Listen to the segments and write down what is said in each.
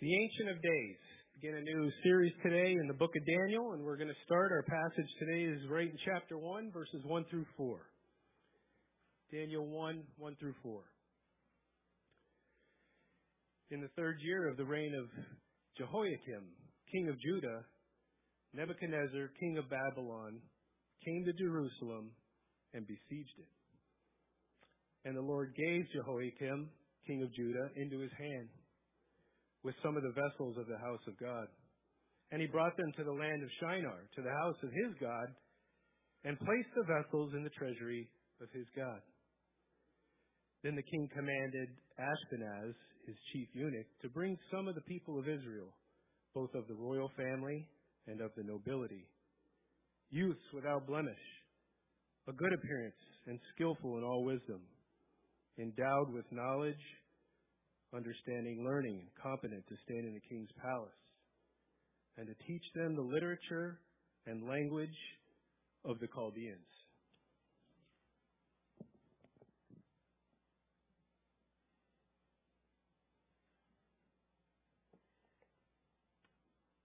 The Ancient of Days. Begin a new series today in the book of Daniel, and we're going to start. Our passage today is right in chapter 1, verses 1 through 4. Daniel 1, 1 through 4. In the third year of the reign of Jehoiakim, king of Judah, Nebuchadnezzar, king of Babylon, came to Jerusalem and besieged it. And the Lord gave Jehoiakim, king of Judah, into his hand with some of the vessels of the house of God. And he brought them to the land of Shinar, to the house of his God, and placed the vessels in the treasury of his God. Then the king commanded Ashpenaz, his chief eunuch, to bring some of the people of Israel, both of the royal family and of the nobility, youths without blemish, a good appearance and skillful in all wisdom, endowed with knowledge, understanding, learning, and competent to stand in the king's palace, and to teach them the literature and language of the Chaldeans.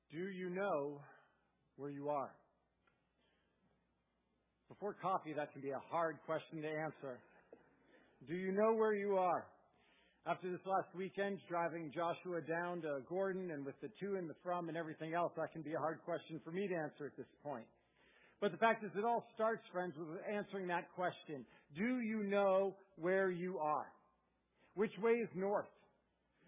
Do you know where you are? Before coffee, that can be a hard question to answer. Do you know where you are? After this last weekend, driving Joshua down to Gordon and with the to and the from and everything else, that can be a hard question for me to answer at this point. But the fact is, it all starts, friends, with answering that question. Do you know where you are? Which way is north?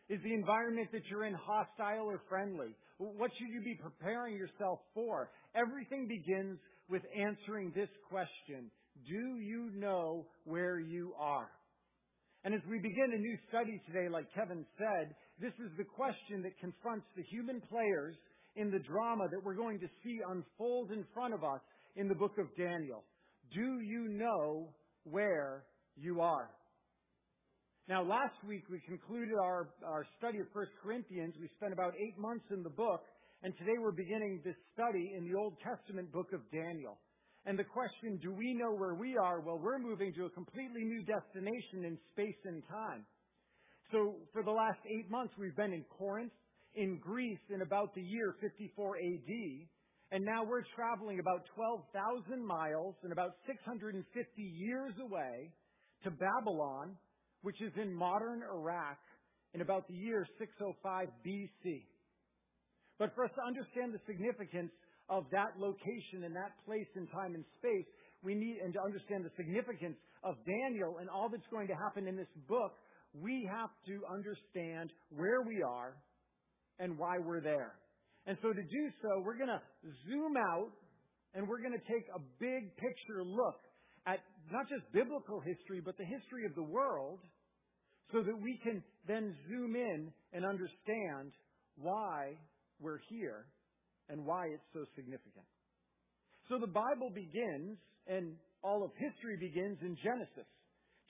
Is the environment that you're in hostile or friendly? What should you be preparing yourself for? Everything begins with answering this question. Do you know where you are? And as we begin a new study today, like Kevin said, this is the question that confronts the human players in the drama that we're going to see unfold in front of us in the book of Daniel. Do you know where you are? Now, last week we concluded our study of 1 Corinthians. We spent about 8 months in the book, and today we're beginning this study in the Old Testament book of Daniel. And the question, do we know where we are? Well, we're moving to a completely new destination in space and time. So for the last 8 months, we've been in Corinth, in Greece, in about the year 54 AD. And now we're traveling about 12,000 miles and about 650 years away to Babylon, which is in modern Iraq, in about the year 605 BC. But for us to understand the significance of that location and that place in time and space, we need and to understand the significance of Daniel and all that's going to happen in this book, we have to understand where we are and why we're there. And so to do so, we're going to zoom out and we're going to take a big picture look at not just biblical history, but the history of the world, so that we can then zoom in and understand why we're here and why it's so significant. So the Bible begins, and all of history begins in Genesis,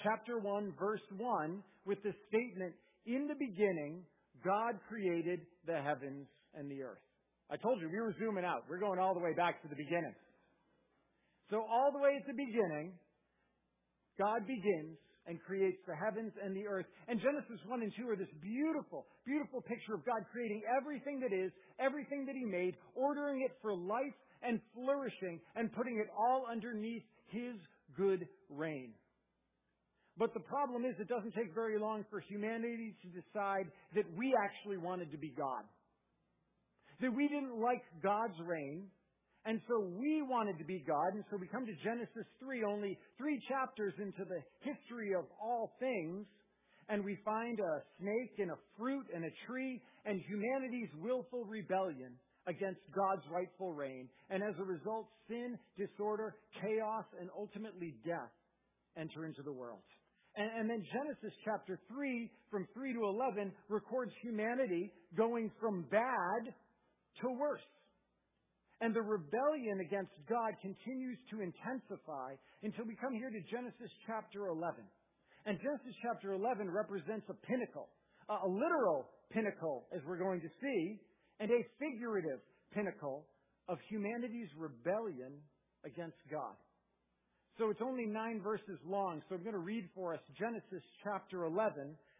chapter 1, verse 1, with the statement, "In the beginning, God created the heavens and the earth." I told you, we were zooming out. We're going all the way back to the beginning. So all the way at the beginning, God begins and creates the heavens and the earth. And Genesis 1 and 2 are this beautiful, beautiful picture of God creating everything that is, everything that He made, ordering it for life and flourishing, and putting it all underneath His good reign. But the problem is, it doesn't take very long for humanity to decide that we actually wanted to be God. That we didn't like God's reign, and so we wanted to be God, and so we come to Genesis 3, only 3 chapters into the history of all things, and we find a snake and a fruit and a tree and humanity's willful rebellion against God's rightful reign. And as a result, sin, disorder, chaos, and ultimately death enter into the world. And then Genesis chapter 3, from 3 to 11, records humanity going from bad to worse. And the rebellion against God continues to intensify until we come here to Genesis chapter 11. And Genesis chapter 11 represents a pinnacle, a literal pinnacle, as we're going to see, and a figurative pinnacle of humanity's rebellion against God. So it's only 9 verses long, so I'm going to read for us Genesis chapter 11,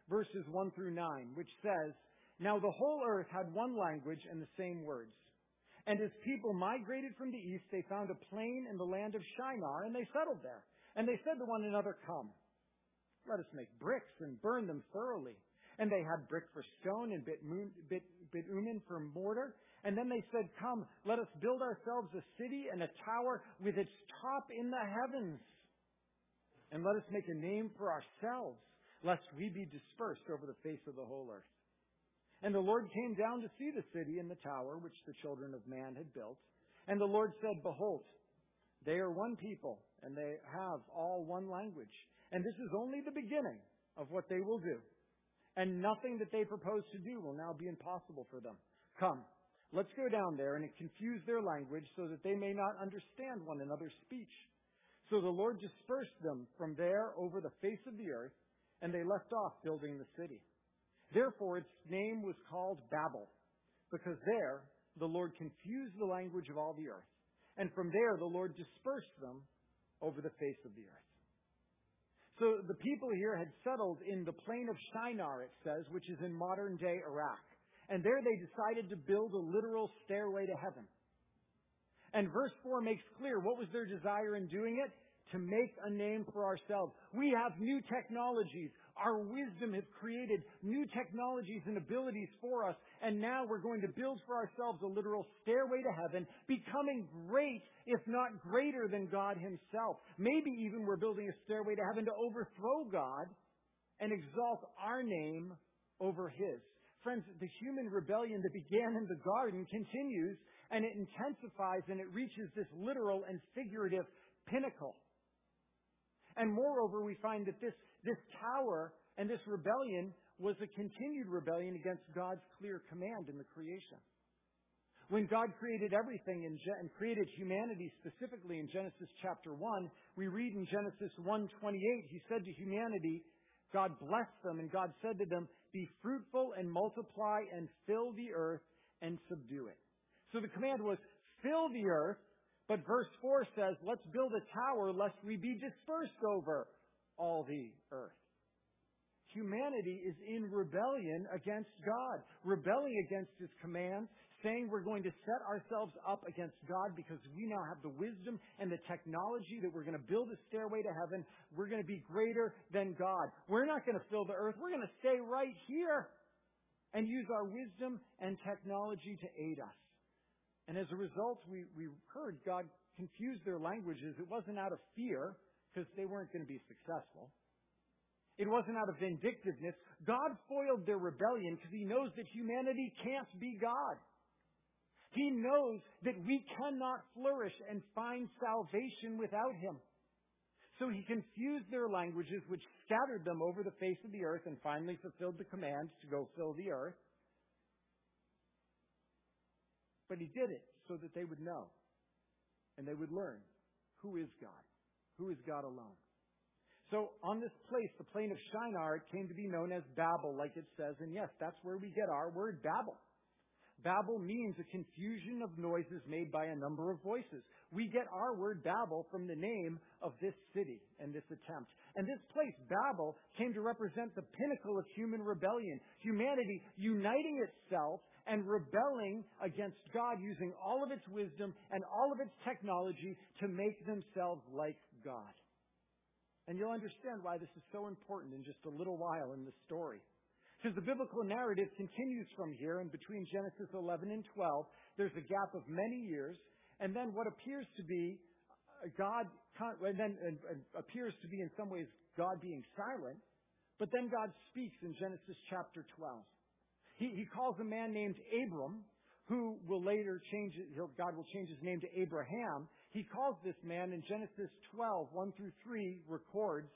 verses 1 through 9, which says, Now the whole earth had one language and the same words. And as people migrated from the east, they found a plain in the land of Shinar, and they settled there. And they said to one another, "Come, let us make bricks and burn them thoroughly." And they had brick for stone and bitumen for mortar. And then they said, "Come, let us build ourselves a city and a tower with its top in the heavens. And let us make a name for ourselves, lest we be dispersed over the face of the whole earth." And the Lord came down to see the city and the tower which the children of man had built. And the Lord said, "Behold, they are one people, and they have all one language. And this is only the beginning of what they will do. And nothing that they propose to do will now be impossible for them. Come, let's go down there and confuse their language so that they may not understand one another's speech." So the Lord dispersed them from there over the face of the earth, and they left off building the city. Therefore, its name was called Babel, because there the Lord confused the language of all the earth. And from there the Lord dispersed them over the face of the earth. So the people here had settled in the plain of Shinar, it says, which is in modern-day Iraq. And there they decided to build a literal stairway to heaven. And verse 4 makes clear what was their desire in doing it? To make a name for ourselves. We have new technologies. Our wisdom has created new technologies and abilities for us. And now we're going to build for ourselves a literal stairway to heaven, becoming great, if not greater than God himself. Maybe even we're building a stairway to heaven to overthrow God and exalt our name over his. Friends, the human rebellion that began in the garden continues, and it intensifies, and it reaches this literal and figurative pinnacle. And moreover, we find that this tower and this rebellion was a continued rebellion against God's clear command in the creation. When God created everything and created humanity specifically in Genesis chapter 1, we read in Genesis 1:28, he said to humanity, God blessed them, and God said to them, "Be fruitful and multiply and fill the earth and subdue it." So the command was, fill the earth. But verse 4 says, let's build a tower lest we be dispersed over all the earth. Humanity is in rebellion against God, rebelling against his commands, saying we're going to set ourselves up against God because we now have the wisdom and the technology that we're going to build a stairway to heaven. We're going to be greater than God. We're not going to fill the earth. We're going to stay right here and use our wisdom and technology to aid us. And as a result, we heard God confuse their languages. It wasn't out of fear, because they weren't going to be successful. It wasn't out of vindictiveness. God foiled their rebellion because he knows that humanity can't be God. He knows that we cannot flourish and find salvation without him. So he confused their languages, which scattered them over the face of the earth, and finally fulfilled the command to go fill the earth. But he did it so that they would know and they would learn who is God alone. So on this place, the plain of Shinar, it came to be known as Babel, like it says. And yes, that's where we get our word Babel. Babel means a confusion of noises made by a number of voices. We get our word Babel from the name of this city and this attempt. And this place, Babel, came to represent the pinnacle of human rebellion. Humanity uniting itself and rebelling against God, using all of its wisdom and all of its technology to make themselves like God. And you'll understand why this is so important in just a little while in the story. Because the biblical narrative continues from here, and between Genesis 11 and 12, there's a gap of many years, and then what appears to be God, and then appears to be in some ways God being silent, but then God speaks in Genesis chapter 12. He calls a man named Abram, who will later change, God will change his name to Abraham. He calls this man in Genesis 12, 1 through 3, records,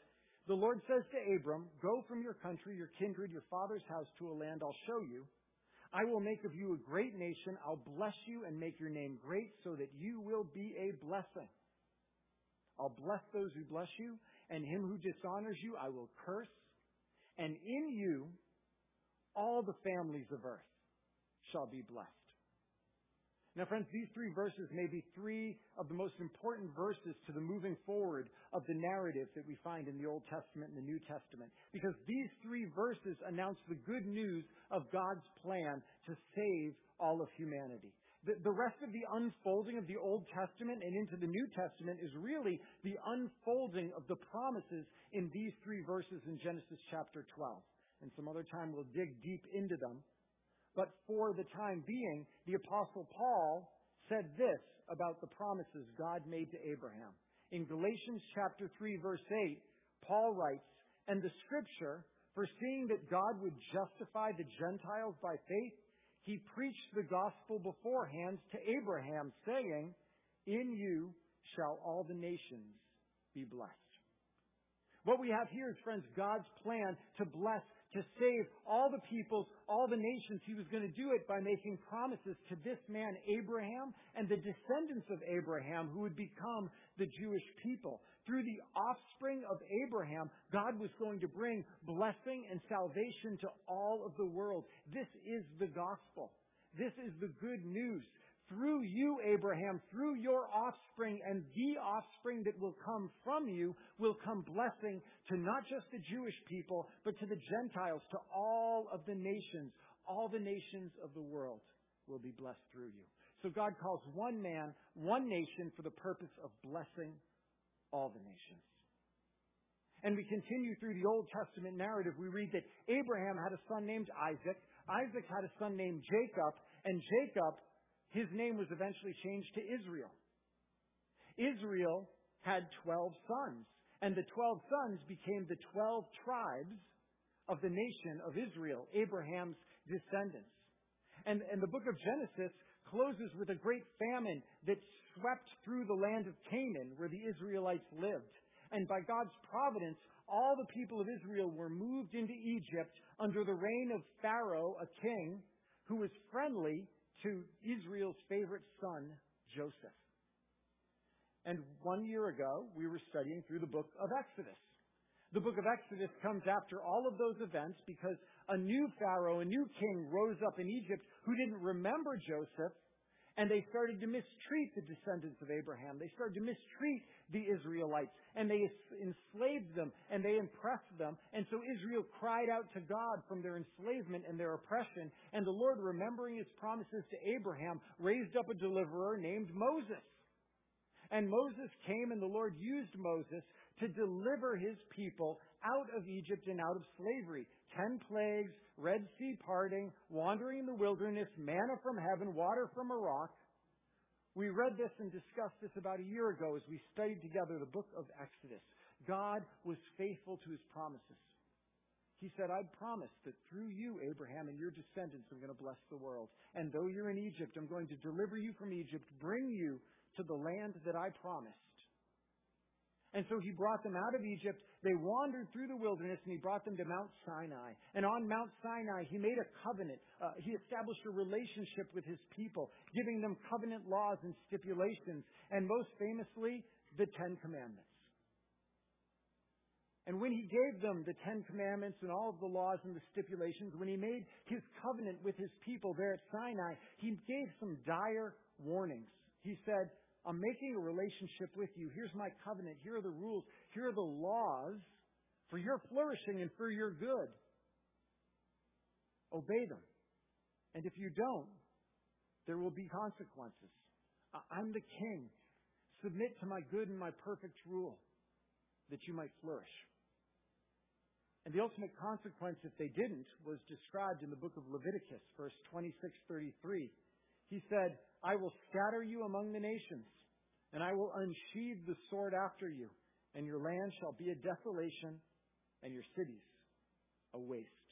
the Lord says to Abram, go from your country, your kindred, your father's house to a land I'll show you. I will make of you a great nation. I'll bless you and make your name great so that you will be a blessing. I'll bless those who bless you, and him who dishonors you I will curse. And in you, all the families of earth shall be blessed. Now, friends, these three verses may be three of the most important verses to the moving forward of the narrative that we find in the Old Testament and the New Testament, because these three verses announce the good news of God's plan to save all of humanity. The rest of the unfolding of the Old Testament and into the New Testament is really the unfolding of the promises in these three verses in Genesis chapter 12. And some other time we'll dig deep into them. But for the time being, the Apostle Paul said this about the promises God made to Abraham. In Galatians chapter 3, verse 8, Paul writes, "And the Scripture, foreseeing that God would justify the Gentiles by faith, He preached the gospel beforehand to Abraham, saying, 'In you shall all the nations be blessed.'" What we have here is, friends, God's plan to bless, to save all the peoples, all the nations. He was going to do it by making promises to this man, Abraham, and the descendants of Abraham who would become the Jewish people. Through the offspring of Abraham, God was going to bring blessing and salvation to all of the world. This is the gospel. This is the good news. Through you, Abraham, through your offspring and the offspring that will come from you will come blessing to not just the Jewish people, but to the Gentiles, to all of the nations. All the nations of the world will be blessed through you. So God calls one man, one nation for the purpose of blessing all the nations. And we continue through the Old Testament narrative. We read that Abraham had a son named Isaac. Isaac had a son named Jacob, and Jacob, his name was eventually changed to Israel. Israel had 12 sons, and the 12 sons became the 12 tribes of the nation of Israel, Abraham's descendants. And the book of Genesis closes with a great famine that swept through the land of Canaan where the Israelites lived. And by God's providence, all the people of Israel were moved into Egypt under the reign of Pharaoh, a king who was friendly to Israel's favorite son, Joseph. And 1 year ago, we were studying through the book of Exodus. The book of Exodus comes after all of those events because a new Pharaoh, a new king rose up in Egypt who didn't remember Joseph, and they started to mistreat the descendants of Abraham. They started to mistreat the Israelites, and they enslaved them, and they impressed them. And so Israel cried out to God from their enslavement and their oppression. And the Lord, remembering His promises to Abraham, raised up a deliverer named Moses. And Moses came, and the Lord used Moses to deliver His people out of Egypt and out of slavery. 10 plagues, Red Sea parting, wandering in the wilderness, manna from heaven, water from a rock. We read this and discussed this about a year ago as we studied together the book of Exodus. God was faithful to His promises. He said, "I'd promised that through you, Abraham, and your descendants, I'm going to bless the world. And though you're in Egypt, I'm going to deliver you from Egypt, bring you to the land that I promised." And so He brought them out of Egypt. They wandered through the wilderness, and He brought them to Mount Sinai. And on Mount Sinai, He made a covenant. He established a relationship with His people, giving them covenant laws and stipulations, and most famously, the Ten Commandments. And when He gave them the Ten Commandments and all of the laws and the stipulations, when He made His covenant with His people there at Sinai, He gave some dire warnings. He said, "I'm making a relationship with you. Here's my covenant. Here are the rules. Here are the laws for your flourishing and for your good. Obey them. And if you don't, there will be consequences. I'm the king. Submit to my good and my perfect rule that you might flourish." And the ultimate consequence, if they didn't, was described in the book of Leviticus, verse 26:33. He said, "I will scatter you among the nations, and I will unsheathe the sword after you, and your land shall be a desolation, and your cities a waste."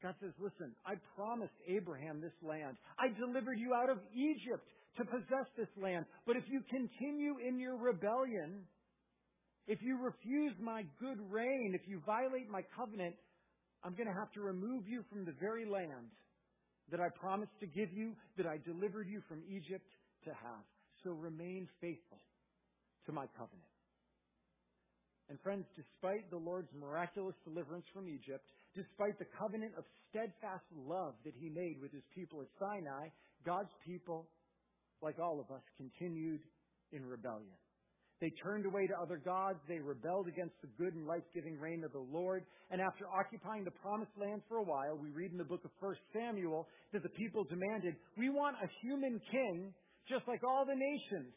God says, "Listen, I promised Abraham this land. I delivered you out of Egypt to possess this land. But if you continue in your rebellion, if you refuse my good reign, if you violate my covenant, I'm going to have to remove you from the very land that I promised to give you, that I delivered you from Egypt to have. So remain faithful to my covenant." And friends, despite the Lord's miraculous deliverance from Egypt, despite the covenant of steadfast love that He made with His people at Sinai, God's people, like all of us, continued in rebellion. They turned away to other gods. They rebelled against the good and life-giving reign of the Lord. And after occupying the promised land for a while, we read in the book of 1 Samuel that the people demanded, we want a human king, just like all the nations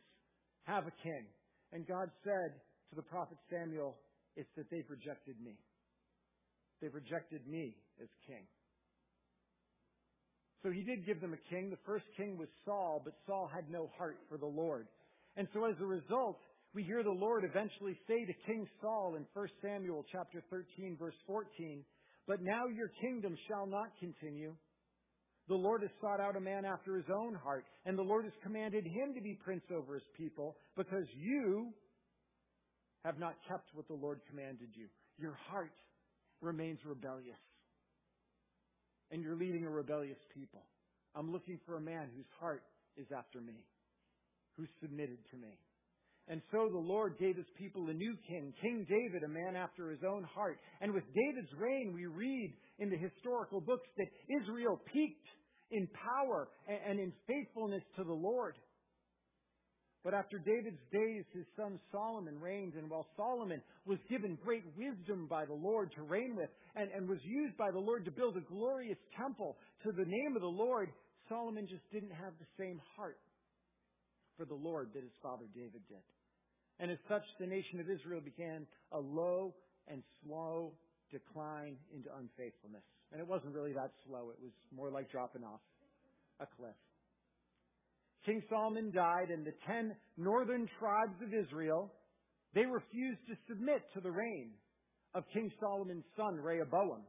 have a king. And God said to the prophet Samuel, it's that they've rejected me. They've rejected me as king. So he did give them a king. The first king was Saul, but Saul had no heart for the Lord. And so as a result, we hear the Lord eventually say to King Saul in 1 Samuel chapter 13, verse 14, but now your kingdom shall not continue. The Lord has sought out a man after his own heart, and the Lord has commanded him to be prince over his people, because you have not kept what the Lord commanded you. Your heart remains rebellious, and you're leading a rebellious people. I'm looking for a man whose heart is after me, who's submitted to me. And so the Lord gave his people a new king, King David, a man after his own heart. And with David's reign, we read in the historical books that Israel peaked in power and in faithfulness to the Lord. But after David's days, his son Solomon reigned. And while Solomon was given great wisdom by the Lord to reign with and was used by the Lord to build a glorious temple to the name of the Lord, Solomon just didn't have the same heart for the Lord that his father David did. And as such, the nation of Israel began a low and slow decline into unfaithfulness. And it wasn't really that slow. It was more like dropping off a cliff. King Solomon died, and the 10 northern tribes of Israel, they refused to submit to the reign of King Solomon's son, Rehoboam.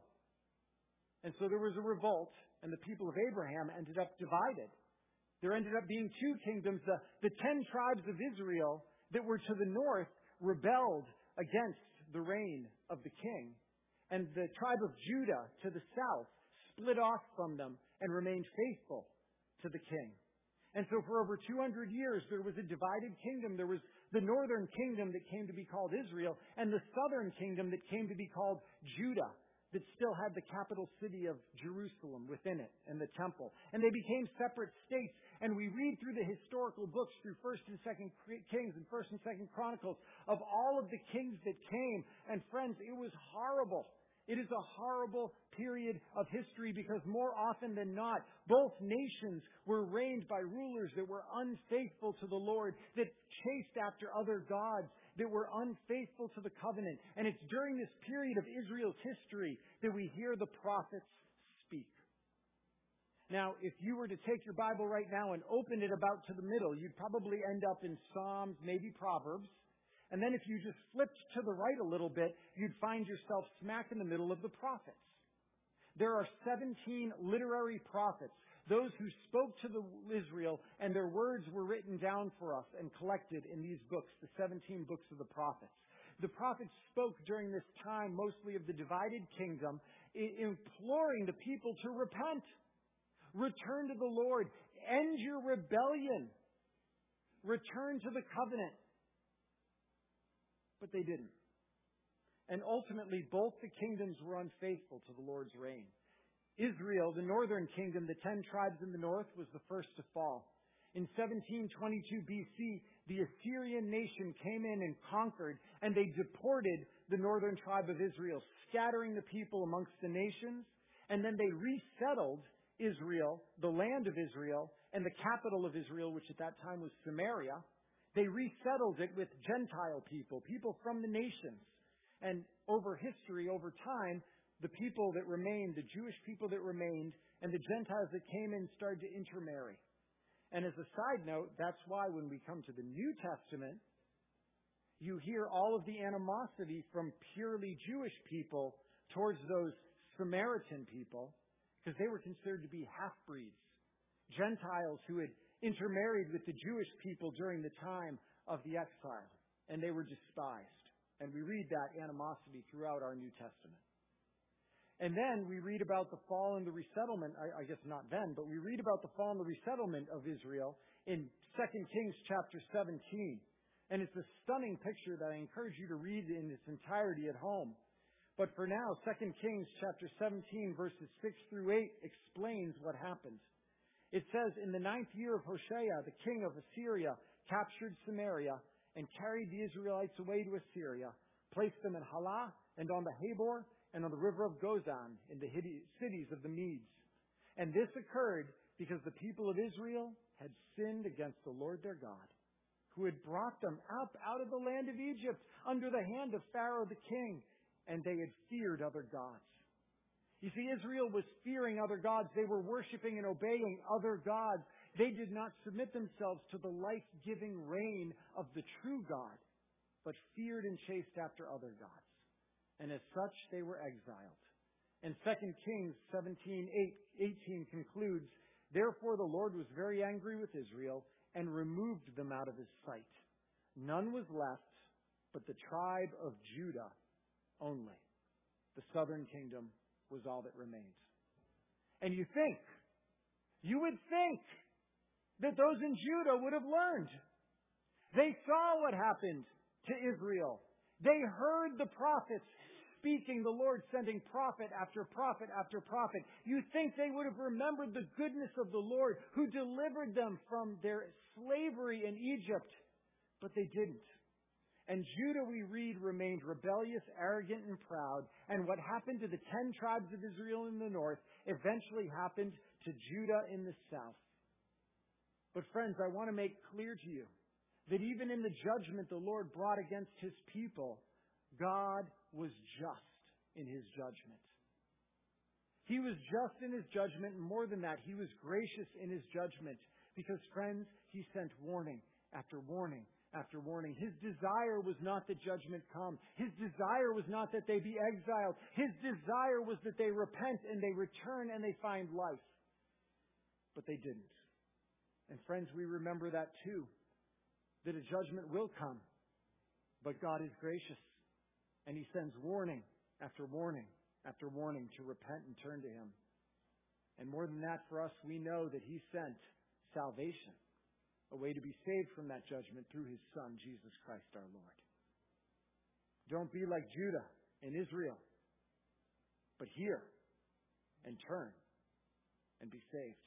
And so there was a revolt, and the people of Abraham ended up divided. There ended up being two kingdoms. The 10 tribes of Israel that were to the north rebelled against the reign of the king, and the tribe of Judah to the south split off from them and remained faithful to the king. And so for over 200 years, there was a divided kingdom. There was the northern kingdom that came to be called Israel, and the southern kingdom that came to be called Judah, that still had the capital city of Jerusalem within it and the temple. And they became separate states. And we read through the historical books, through 1st and 2nd Kings and 1st and 2nd Chronicles, of all of the kings that came. And friends, it was horrible. It is a horrible period of history, because more often than not, both nations were reigned by rulers that were unfaithful to the Lord, that chased after other gods, that were unfaithful to the covenant. And it's during this period of Israel's history that we hear the prophets speak. Now, if you were to take your Bible right now and open it about to the middle, you'd probably end up in Psalms, maybe Proverbs. And then if you just flipped to the right a little bit, you'd find yourself smack in the middle of the prophets. There are 17 literary prophets, those who spoke to Israel, and their words were written down for us and collected in these books, the 17 books of the prophets. The prophets spoke during this time mostly of the divided kingdom, imploring the people to repent, return to the Lord, end your rebellion, return to the covenant. But they didn't. And ultimately, both the kingdoms were unfaithful to the Lord's reign. Israel, the northern kingdom, the 10 tribes in the north, was the first to fall. In 1722 BC, the Assyrian nation came in and conquered, and they deported the northern tribe of Israel, scattering the people amongst the nations. And then they resettled Israel, the land of Israel, and the capital of Israel, which at that time was Samaria. They resettled it with Gentile people, people from the nations. And over history, over time, the people that remained, the Jewish people that remained, and the Gentiles that came in started to intermarry. And as a side note, that's why when we come to the New Testament, you hear all of the animosity from purely Jewish people towards those Samaritan people, because they were considered to be half-breeds, Gentiles who had intermarried with the Jewish people during the time of the exile, and they were despised. And we read that animosity throughout our New Testament. And then we read about the fall and the resettlement, I guess not then, but we read about the fall and the resettlement of Israel in 2 Kings chapter 17. And it's a stunning picture that I encourage you to read in its entirety at home. But for now, 2 Kings chapter 17 verses 6 through 8 explains what happened. It says, in the 9th year of Hoshea, the king of Assyria captured Samaria and carried the Israelites away to Assyria, placed them in Halah and on the Habor and on the river of Gozan in the cities of the Medes. And this occurred because the people of Israel had sinned against the Lord their God, who had brought them up out of the land of Egypt under the hand of Pharaoh the king, and they had feared other gods. You see, Israel was fearing other gods. They were worshiping and obeying other gods. They did not submit themselves to the life-giving reign of the true God, but feared and chased after other gods. And as such, they were exiled. And 2 Kings 17:18 concludes, "Therefore the Lord was very angry with Israel and removed them out of his sight. None was left but the tribe of Judah only. The southern kingdom was all that remained." And you would think that those in Judah would have learned. They saw what happened to Israel. They heard the prophets speaking, the Lord sending prophet after prophet after prophet. You'd think they would have remembered the goodness of the Lord who delivered them from their slavery in Egypt, but they didn't. And Judah, we read, remained rebellious, arrogant, and proud. And what happened to the 10 tribes of Israel in the north eventually happened to Judah in the south. But friends, I want to make clear to you that even in the judgment the Lord brought against His people, God was just in His judgment. He was just in His judgment, and more than that, He was gracious in His judgment. Because, friends, He sent warning after warning after warning. His desire was not that judgment come. His desire was not that they be exiled. His desire was that they repent and they return and they find life. But they didn't. And friends, we remember that too, that a judgment will come, but God is gracious, and He sends warning after warning after warning to repent and turn to Him. And more than that, for us, we know that He sent salvation, a way to be saved from that judgment through His Son, Jesus Christ our Lord. Don't be like Judah and Israel, but hear and turn and be saved,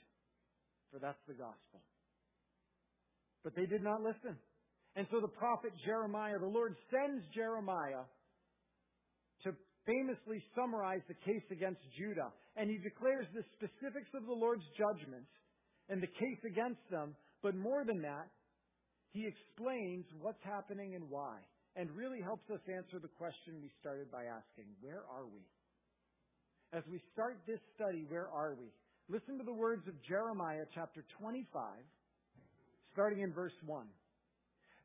for that's the gospel. But they did not listen. And so the prophet Jeremiah, the Lord sends Jeremiah to famously summarize the case against Judah. And he declares the specifics of the Lord's judgment and the case against them. But more than that, he explains what's happening and why, and really helps us answer the question we started by asking, where are we? As we start this study, where are we? Listen to the words of Jeremiah chapter 25. Starting in verse 1.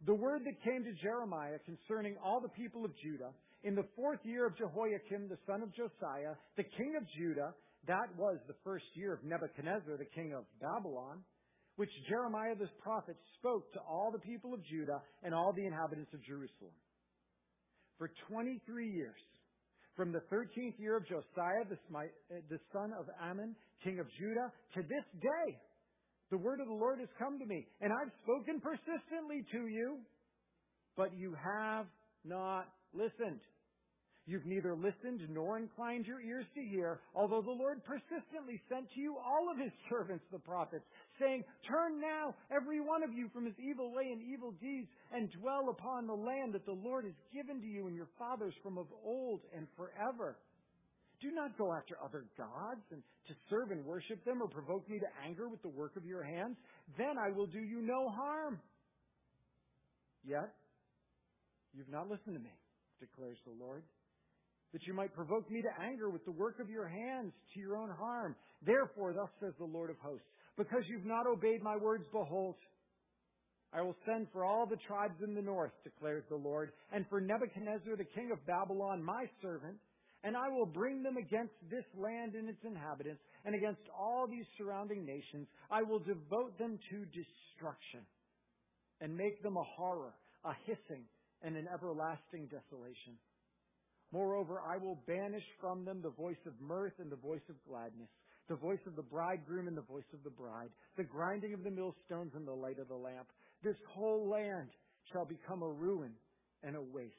"The word that came to Jeremiah concerning all the people of Judah in the 4th year of Jehoiakim, the son of Josiah, the king of Judah," that was the 1st year of Nebuchadnezzar, the king of Babylon, "which Jeremiah the prophet spoke to all the people of Judah and all the inhabitants of Jerusalem. For 23 years, from the 13th year of Josiah, the son of Ammon, king of Judah, to this day, the word of the Lord has come to me, and I've spoken persistently to you, but you have not listened. You've neither listened nor inclined your ears to hear, although the Lord persistently sent to you all of His servants, the prophets, saying, 'Turn now, every one of you, from his evil way and evil deeds, and dwell upon the land that the Lord has given to you and your fathers from of old and forever. Do not go after other gods and to serve and worship them or provoke me to anger with the work of your hands. Then I will do you no harm. Yet you've not listened to me, declares the Lord, that you might provoke me to anger with the work of your hands to your own harm. Therefore, thus says the Lord of hosts, because you've not obeyed my words, behold, I will send for all the tribes in the north, declares the Lord, and for Nebuchadnezzar, the king of Babylon, my servant, and I will bring them against this land and its inhabitants, and against all these surrounding nations. I will devote them to destruction, and make them a horror, a hissing, and an everlasting desolation. Moreover, I will banish from them the voice of mirth and the voice of gladness, the voice of the bridegroom and the voice of the bride, the grinding of the millstones and the light of the lamp. This whole land shall become a ruin and a waste.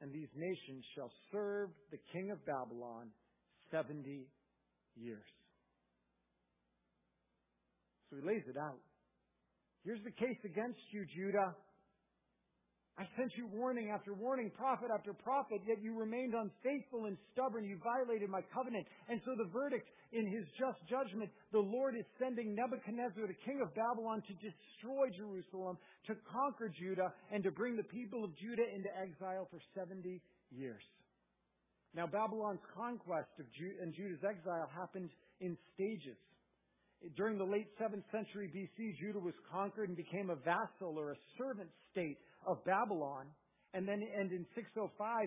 And these nations shall serve the king of Babylon 70 years. So he lays it out. Here's the case against you, Judah. I sent you warning after warning, prophet after prophet, yet you remained unfaithful and stubborn. You violated my covenant. And so the verdict in his just judgment, the Lord is sending Nebuchadnezzar, the king of Babylon, to destroy Jerusalem, to conquer Judah, and to bring the people of Judah into exile for 70 years. Now, Babylon's conquest of and Judah's exile happened in stages. During the late 7th century BC, Judah was conquered and became a vassal or a servant state of Babylon. And in 605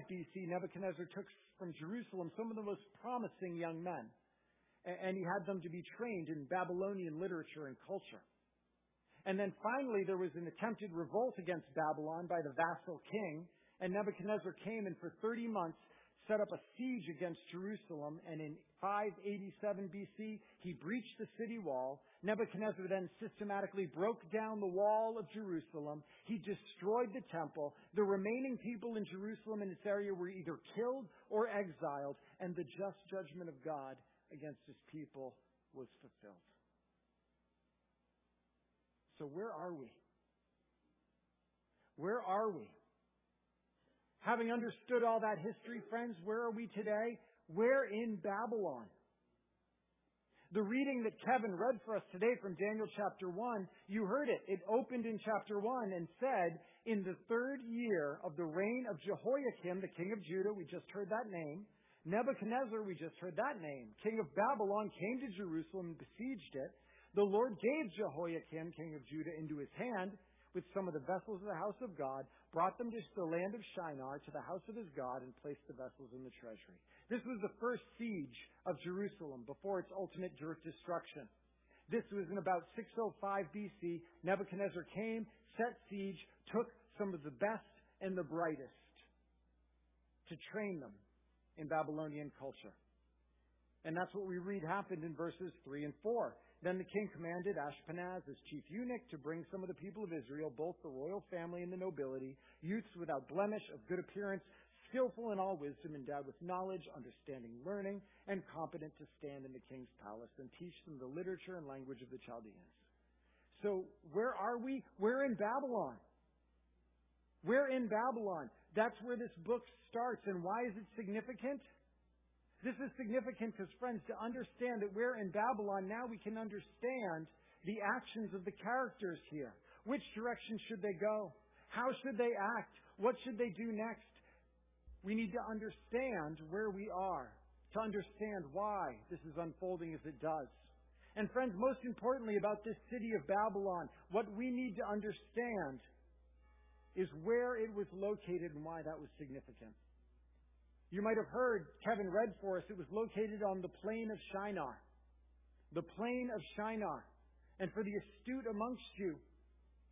BC, Nebuchadnezzar took from Jerusalem some of the most promising young men. And he had them to be trained in Babylonian literature and culture. And then finally, there was an attempted revolt against Babylon by the vassal king. And Nebuchadnezzar came and for 30 months set up a siege against Jerusalem, and in 587 BC, he breached the city wall. Nebuchadnezzar then systematically broke down the wall of Jerusalem. He destroyed the temple. The remaining people in Jerusalem and its area were either killed or exiled, and the just judgment of God against his people was fulfilled. So where are we? Where are we? Having understood all that history, friends, where are we today? We're in Babylon. The reading that Kevin read for us today from Daniel chapter 1, you heard it. It opened in chapter 1 and said, in the third year of the reign of Jehoiakim, the king of Judah, we just heard that name. Nebuchadnezzar, we just heard that name. King of Babylon came to Jerusalem and besieged it. The Lord gave Jehoiakim, king of Judah, into his hand with some of the vessels of the house of God, brought them to the land of Shinar, to the house of his God, and placed the vessels in the treasury. This was the first siege of Jerusalem before its ultimate destruction. This was in about 605 BC. Nebuchadnezzar came, set siege, took some of the best and the brightest to train them in Babylonian culture. And that's what we read happened in verses 3 and 4. Then the king commanded Ashpenaz, his chief eunuch, to bring some of the people of Israel, both the royal family and the nobility, youths without blemish, of good appearance, skillful in all wisdom, endowed with knowledge, understanding, learning, and competent to stand in the king's palace, and teach them the literature and language of the Chaldeans. So where are we? We're in Babylon. We're in Babylon. That's where this book starts. And why is it significant? This is significant because, friends, to understand that we're in Babylon, now we can understand the actions of the characters here. Which direction should they go? How should they act? What should they do next? We need to understand where we are, to understand why this is unfolding as it does. And friends, most importantly about this city of Babylon, what we need to understand is where it was located and why that was significant. You might have heard Kevin read for us. It was located on the plain of Shinar. The plain of Shinar. And for the astute amongst you,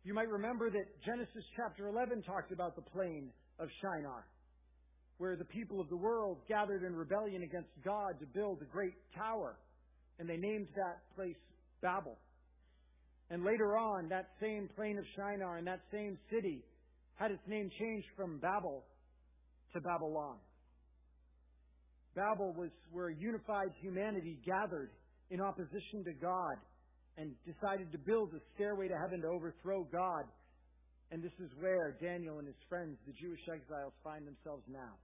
you might remember that Genesis chapter 11 talked about the plain of Shinar, where the people of the world gathered in rebellion against God to build a great tower. And they named that place Babel. And later on, that same plain of Shinar and that same city had its name changed from Babel to Babylon. Babel was where unified humanity gathered in opposition to God and decided to build a stairway to heaven to overthrow God. And this is where Daniel and his friends, the Jewish exiles, find themselves now.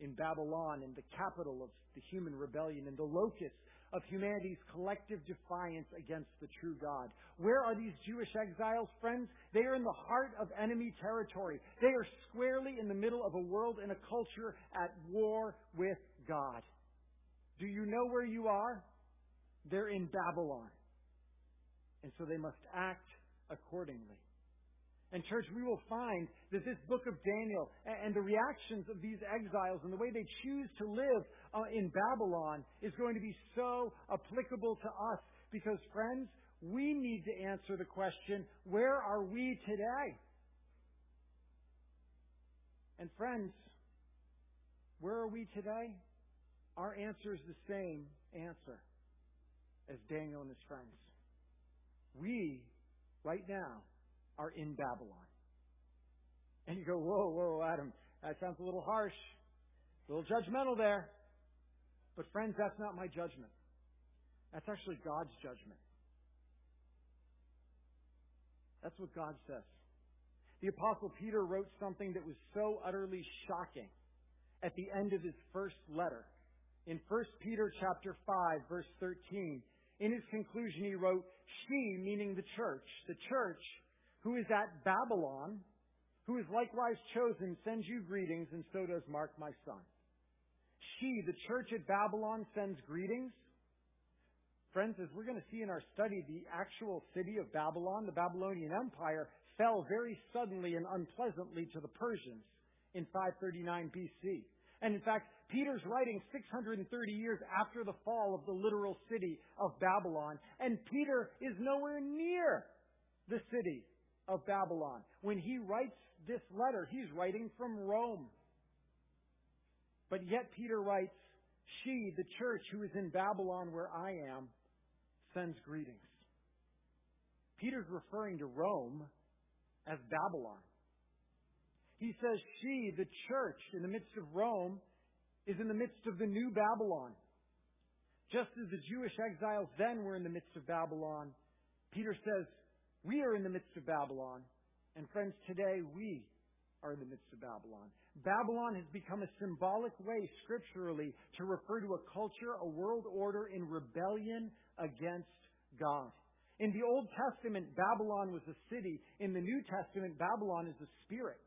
In Babylon, in the capital of the human rebellion, in the locus of humanity's collective defiance against the true God. Where are these Jewish exiles, friends? They are in the heart of enemy territory. They are squarely in the middle of a world and a culture at war with God. Do you know where you are? They're in Babylon. And so they must act accordingly. And church, we will find that this book of Daniel and the reactions of these exiles and the way they choose to live in Babylon is going to be so applicable to us because, friends, we need to answer the question, where are we today? And friends, where are we today? Our answer is the same answer as Daniel and his friends. We, right now, are in Babylon. And you go, whoa, whoa, Adam, that sounds a little harsh, a little judgmental there. But friends, that's not my judgment. That's actually God's judgment. That's what God says. The Apostle Peter wrote something that was so utterly shocking at the end of his first letter. In 1 Peter chapter 5, verse 13, in his conclusion he wrote, "She," meaning the church who is at Babylon, who is likewise chosen, sends you greetings, and so does Mark, my son." She, the church at Babylon, sends greetings. Friends, as we're going to see in our study, the actual city of Babylon, the Babylonian Empire, fell very suddenly and unpleasantly to the Persians in 539 BC. And in fact, Peter's writing 630 years after the fall of the literal city of Babylon. And Peter is nowhere near the city of Babylon. When he writes this letter, he's writing from Rome. But yet Peter writes, "She, the church who is in Babylon where I am, sends greetings." Peter's referring to Rome as Babylon. He says, she, the church, in the midst of Rome, is in the midst of the new Babylon. Just as the Jewish exiles then were in the midst of Babylon, Peter says, we are in the midst of Babylon. And friends, today we are in the midst of Babylon. Babylon has become a symbolic way scripturally to refer to a culture, a world order in rebellion against God. In the Old Testament, Babylon was a city. In the New Testament, Babylon is a spirit.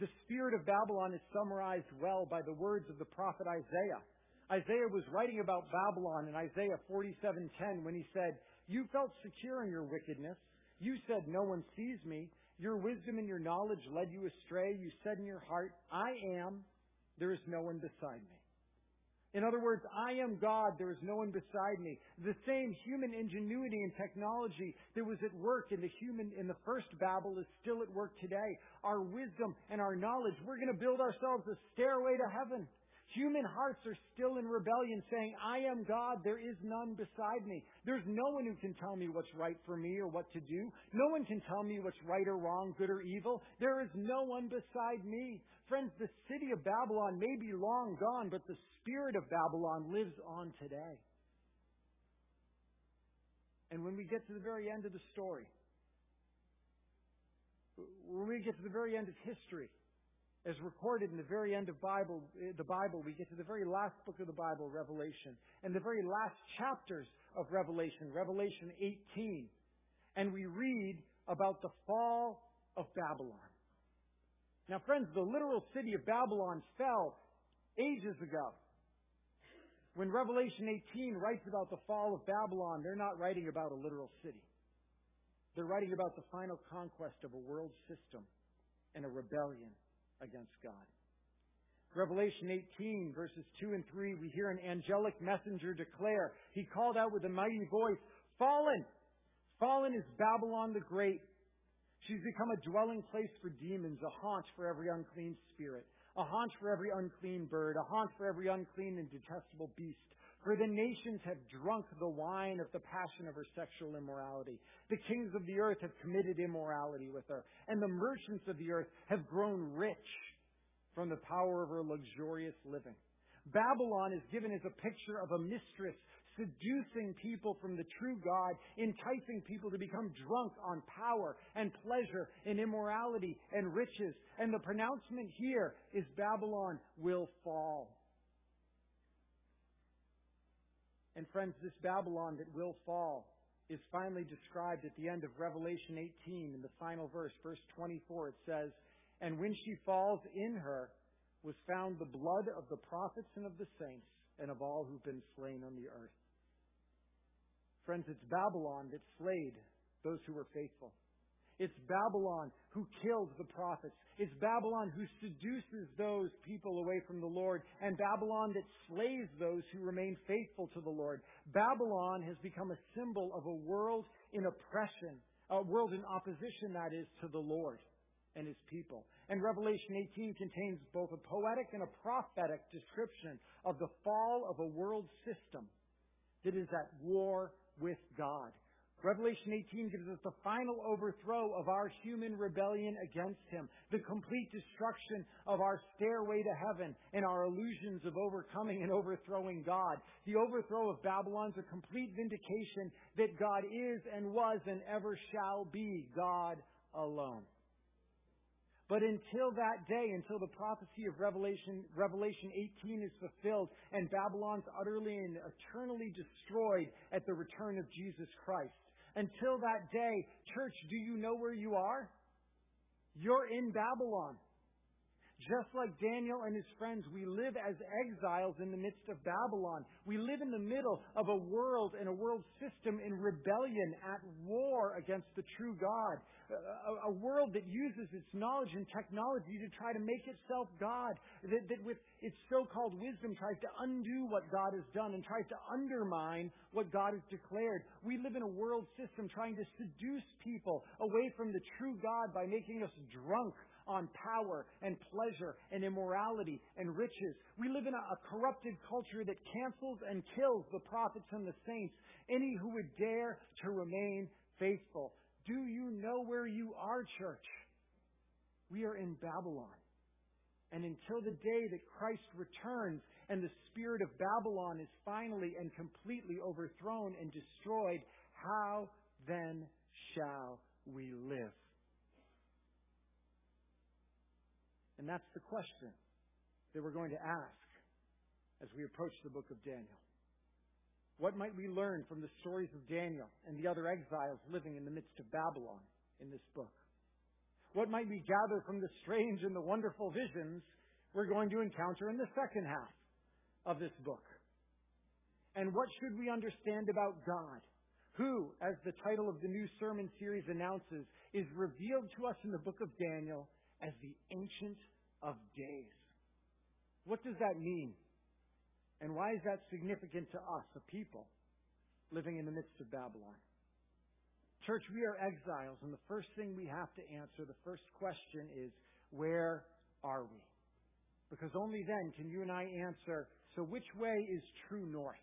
The spirit of Babylon is summarized well by the words of the prophet Isaiah. Isaiah was writing about Babylon in Isaiah 47:10 when he said, "You felt secure in your wickedness. You said, 'No one sees me.' Your wisdom and your knowledge led you astray. You said in your heart, 'I am, there is no one beside me.'" In other words, I am God, there is no one beside me. The same human ingenuity and technology that was at work in the first Babel is still at work today. Our wisdom and our knowledge, we're going to build ourselves a stairway to heaven. Human hearts are still in rebellion, saying, "I am God, there is none beside me. There's no one who can tell me what's right for me or what to do. No one can tell me what's right or wrong, good or evil. There is no one beside me." Friends, the city of Babylon may be long gone, but the spirit of Babylon lives on today. And when we get to the very end of the story, when we get to the very end of history, as recorded in the very end of the Bible, we get to the very last book of the Bible, Revelation, and the very last chapters of Revelation, Revelation 18. And we read about the fall of Babylon. Now, friends, the literal city of Babylon fell ages ago. When Revelation 18 writes about the fall of Babylon, they're not writing about a literal city. They're writing about the final conquest of a world system and a rebellion against God. Revelation 18 verses 2 and 3, we hear an angelic messenger declare, he called out with a mighty voice, "Fallen! Fallen is Babylon the Great. She's become a dwelling place for demons, a haunt for every unclean spirit, a haunt for every unclean bird, a haunt for every unclean and detestable beast. For the nations have drunk the wine of the passion of her sexual immorality. The kings of the earth have committed immorality with her, and the merchants of the earth have grown rich from the power of her luxurious living." Babylon is given as a picture of a mistress seducing people from the true God, enticing people to become drunk on power and pleasure and immorality and riches. And the pronouncement here is Babylon will fall. And friends, this Babylon that will fall is finally described at the end of Revelation 18 in the final verse, verse 24. It says, "And when she falls, in her was found the blood of the prophets and of the saints and of all who've been slain on the earth." Friends, it's Babylon that slayed those who were faithful. It's Babylon who killed the prophets. It's Babylon who seduces those people away from the Lord, and Babylon that slays those who remain faithful to the Lord. Babylon has become a symbol of a world in oppression, a world in opposition, that is, to the Lord and His people. And Revelation 18 contains both a poetic and a prophetic description of the fall of a world system that is at war with God. Revelation 18 gives us the final overthrow of our human rebellion against Him, the complete destruction of our stairway to heaven and our illusions of overcoming and overthrowing God. The overthrow of Babylon's a complete vindication that God is and was and ever shall be God alone. But until that day, until the prophecy of Revelation 18 is fulfilled and Babylon's utterly and eternally destroyed at the return of Jesus Christ. Until that day, church, do you know where you are? You're in Babylon. Just like Daniel and his friends, we live as exiles in the midst of Babylon. We live in the middle of a world and a world system in rebellion, at war against the true God. A world that uses its knowledge and technology to try to make itself God. That with its so-called wisdom tries to undo what God has done and tries to undermine what God has declared. We live in a world system trying to seduce people away from the true God by making us drunk on power and pleasure and immorality and riches. We live in a corrupted culture that cancels and kills the prophets and the saints, any who would dare to remain faithful. Do you know where you are, church? We are in Babylon. And until the day that Christ returns and the spirit of Babylon is finally and completely overthrown and destroyed, how then shall we live? And that's the question that we're going to ask as we approach the book of Daniel. What might we learn from the stories of Daniel and the other exiles living in the midst of Babylon in this book? What might we gather from the strange and the wonderful visions we're going to encounter in the second half of this book? And what should we understand about God, who, as the title of the new sermon series announces, is revealed to us in the book of Daniel as the Ancient of Days? What does that mean? And why is that significant to us, a people living in the midst of Babylon? Church, we are exiles, and the first thing we have to answer, the first question is, where are we? Because only then can you and I answer, so which way is true north?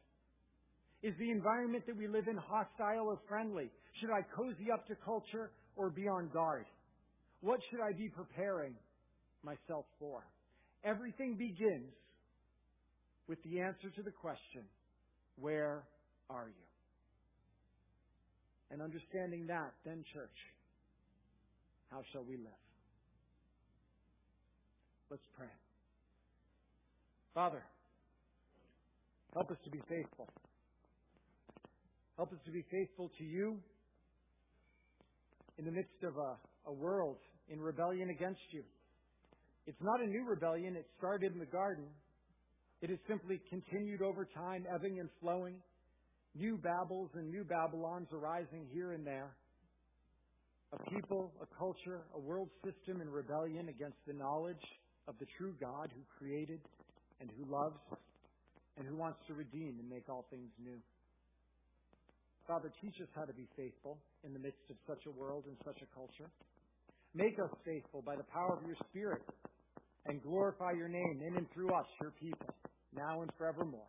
Is the environment that we live in hostile or friendly? Should I cozy up to culture or be on guard? What should I be preparing myself for? Everything begins with the answer to the question, where are you? And understanding that, then church, how shall we live? Let's pray. Father, help us to be faithful. Help us to be faithful to you in the midst of a world in rebellion against you. It's not a new rebellion. It started in the garden. It has simply continued over time, ebbing and flowing. New Babels and new Babylons arising here and there. A people, a culture, a world system in rebellion against the knowledge of the true God who created and who loves and who wants to redeem and make all things new. Father, teach us how to be faithful in the midst of such a world and such a culture. Make us faithful by the power of your Spirit, and glorify your name in and through us, your people, now and forevermore.